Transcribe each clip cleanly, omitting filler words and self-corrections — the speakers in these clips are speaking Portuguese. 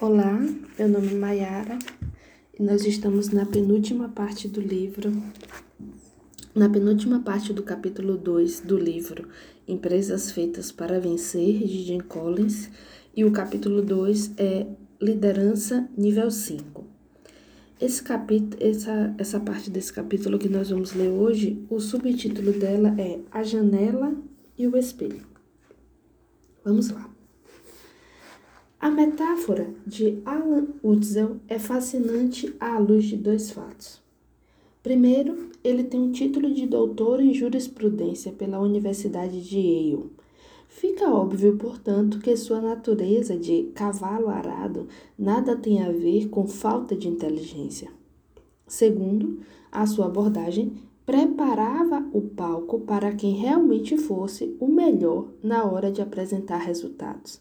Olá, meu nome é Mayara e nós estamos na penúltima parte do capítulo 2 do livro Empresas Feitas para Vencer, de Jim Collins, e o capítulo 2 é Liderança Nível 5. Essa parte desse capítulo que nós vamos ler hoje, o subtítulo dela é A Janela e o Espelho. Vamos lá. A metáfora de Alan Wurtzel é fascinante à luz de dois fatos. Primeiro, ele tem um título de doutor em jurisprudência pela Universidade de Yale. Fica óbvio, portanto, que sua natureza de cavalo arado nada tem a ver com falta de inteligência. Segundo, a sua abordagem preparava o palco para quem realmente fosse o melhor na hora de apresentar resultados.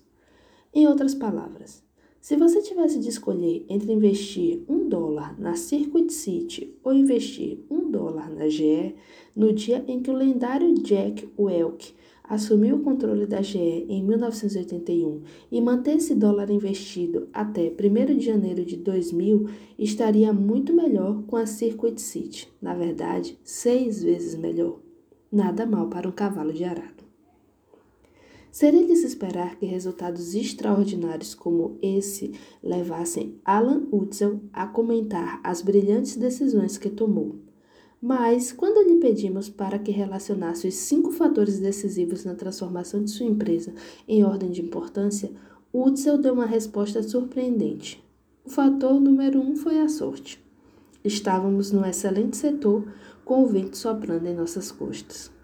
Em outras palavras, se você tivesse de escolher entre investir $1 na Circuit City ou investir $1 na GE, no dia em que o lendário Jack Welch assumiu o controle da GE em 1981 e manter esse dólar investido até 1º de janeiro de 2000, estaria muito melhor com a Circuit City, na verdade, 6 vezes melhor. Nada mal para um cavalo de arado. Seria de se esperar que resultados extraordinários como esse levassem Alan Wurtzel a comentar as brilhantes decisões que tomou. Mas, quando lhe pedimos para que relacionasse os 5 fatores decisivos na transformação de sua empresa em ordem de importância, Wurtzel deu uma resposta surpreendente. O fator número 1 foi a sorte. Estávamos num excelente setor, com o vento soprando em nossas costas.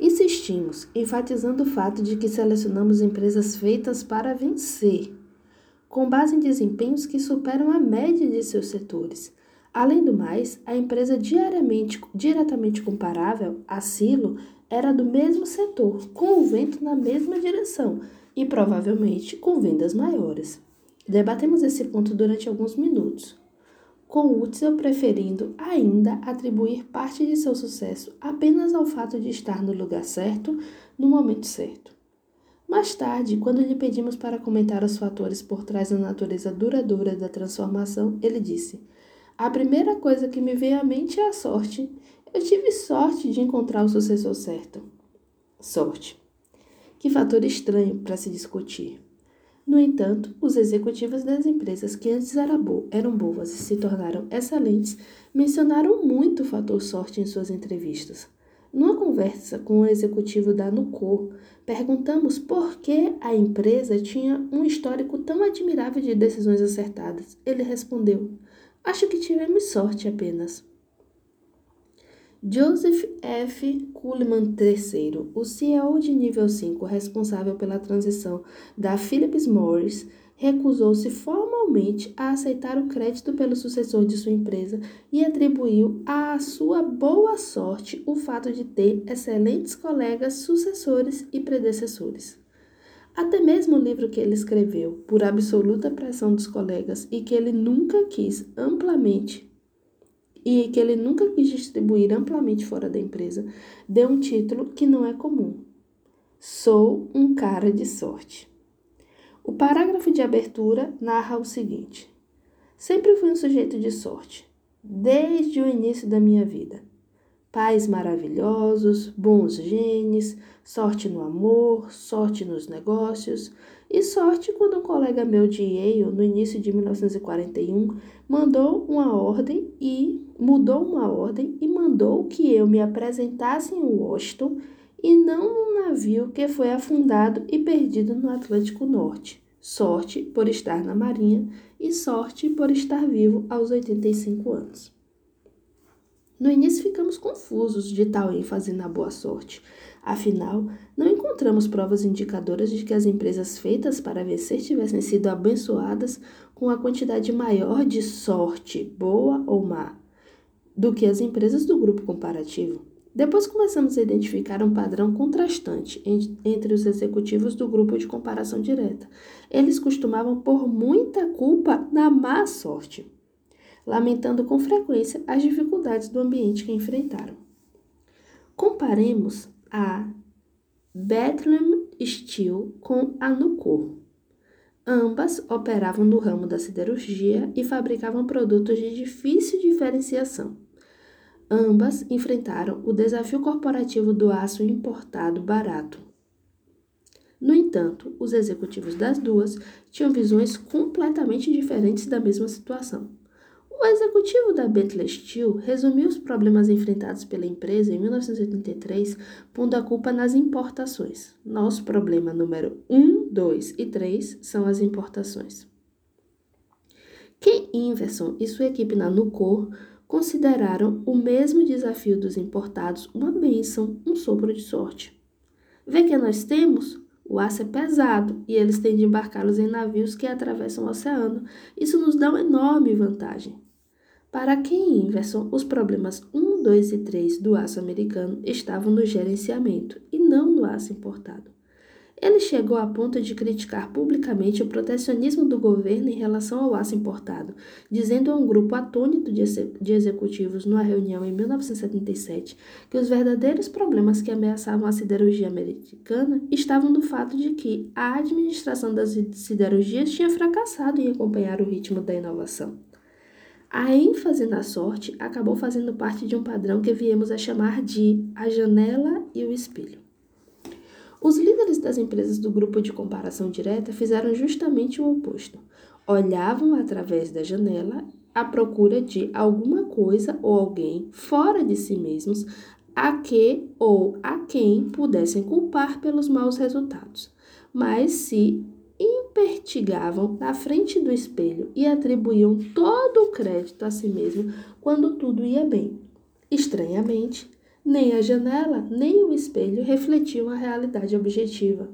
Insistimos, enfatizando o fato de que selecionamos empresas feitas para vencer, com base em desempenhos que superam a média de seus setores. Além do mais, a empresa diretamente comparável, a Silo, era do mesmo setor, com o vento na mesma direção e provavelmente com vendas maiores. Debatemos esse ponto durante alguns minutos, com Wurtzel preferindo ainda atribuir parte de seu sucesso apenas ao fato de estar no lugar certo, no momento certo. Mais tarde, quando lhe pedimos para comentar os fatores por trás da natureza duradoura da transformação, ele disse: "A primeira coisa que me veio à mente é a sorte. Eu tive sorte de encontrar o sucessor certo." Sorte. Que fator estranho para se discutir. No entanto, os executivos das empresas que antes eram boas e se tornaram excelentes mencionaram muito o fator sorte em suas entrevistas. Numa conversa com o executivo da Nucor, perguntamos por que a empresa tinha um histórico tão admirável de decisões acertadas. Ele respondeu: "Acho que tivemos sorte apenas." Joseph F. Cullman III, o CEO de nível 5 responsável pela transição da Philip Morris, recusou-se formalmente a aceitar o crédito pelo sucessor de sua empresa e atribuiu à sua boa sorte o fato de ter excelentes colegas, sucessores e predecessores. Até mesmo o livro que ele escreveu, por absoluta pressão dos colegas que ele nunca quis distribuir amplamente fora da empresa, deu um título que não é comum: "Sou um cara de sorte." O parágrafo de abertura narra o seguinte: "Sempre fui um sujeito de sorte, desde o início da minha vida. Pais maravilhosos, bons genes, sorte no amor, sorte nos negócios e sorte quando um colega meu de Yale, no início de 1941, mudou uma ordem e mandou que eu me apresentasse em Washington e não num navio que foi afundado e perdido no Atlântico Norte. Sorte por estar na Marinha e sorte por estar vivo aos 85 anos. No início ficamos confusos de tal ênfase na boa sorte. Afinal, não encontramos provas indicadoras de que as empresas feitas para vencer tivessem sido abençoadas com a quantidade maior de sorte, boa ou má, do que as empresas do grupo comparativo. Depois começamos a identificar um padrão contrastante entre os executivos do grupo de comparação direta. Eles costumavam pôr muita culpa na má sorte, lamentando com frequência as dificuldades do ambiente que enfrentaram. Comparemos a Bethlehem Steel com a Nucor. Ambas operavam no ramo da siderurgia e fabricavam produtos de difícil diferenciação. Ambas enfrentaram o desafio corporativo do aço importado barato. No entanto, os executivos das duas tinham visões completamente diferentes da mesma situação. O executivo da Bethlehem Steel resumiu os problemas enfrentados pela empresa em 1983, pondo a culpa nas importações. Nosso problema número 1, 2 e 3 são as importações. Ken Iverson e sua equipe na Nucor consideraram o mesmo desafio dos importados uma bênção, um sopro de sorte. Vê que nós temos? O aço é pesado e eles têm de embarcá-los em navios que atravessam o oceano. Isso nos dá uma enorme vantagem. Para Ken Iverson, os problemas 1, 2 e 3 do aço americano estavam no gerenciamento e não no aço importado. Ele chegou a ponto de criticar publicamente o protecionismo do governo em relação ao aço importado, dizendo a um grupo atônito de executivos numa reunião em 1977 que os verdadeiros problemas que ameaçavam a siderurgia americana estavam no fato de que a administração das siderurgias tinha fracassado em acompanhar o ritmo da inovação. A ênfase na sorte acabou fazendo parte de um padrão que viemos a chamar de A Janela e o Espelho. Os líderes das empresas do grupo de comparação direta fizeram justamente o oposto. Olhavam através da janela à procura de alguma coisa ou alguém fora de si mesmos a que ou a quem pudessem culpar pelos maus resultados, mas se impertigavam na frente do espelho e atribuíam todo o crédito a si mesmo quando tudo ia bem. Estranhamente, nem a janela, nem o espelho refletiam a realidade objetiva.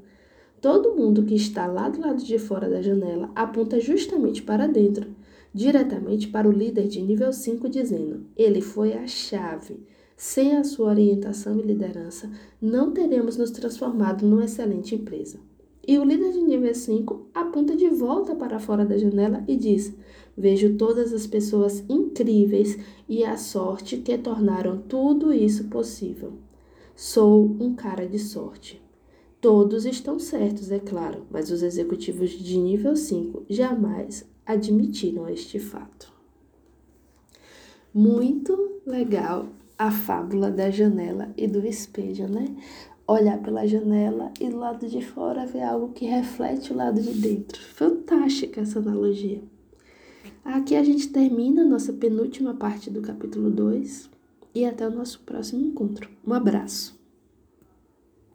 Todo mundo que está lá do lado de fora da janela aponta justamente para dentro, diretamente para o líder de nível 5, dizendo: ele foi a chave. Sem a sua orientação e liderança, não teremos nos transformado numa excelente empresa. E o líder de nível 5 aponta de volta para fora da janela e diz: vejo todas as pessoas incríveis e a sorte que tornaram tudo isso possível. Sou um cara de sorte. Todos estão certos, é claro, mas os executivos de nível 5 jamais admitiram este fato. Muito legal a fábula da janela e do espelho, né? Olhar pela janela e do lado de fora ver algo que reflete o lado de dentro. Fantástica essa analogia. Aqui a gente termina a nossa penúltima parte do capítulo 2 e até o nosso próximo encontro. Um abraço!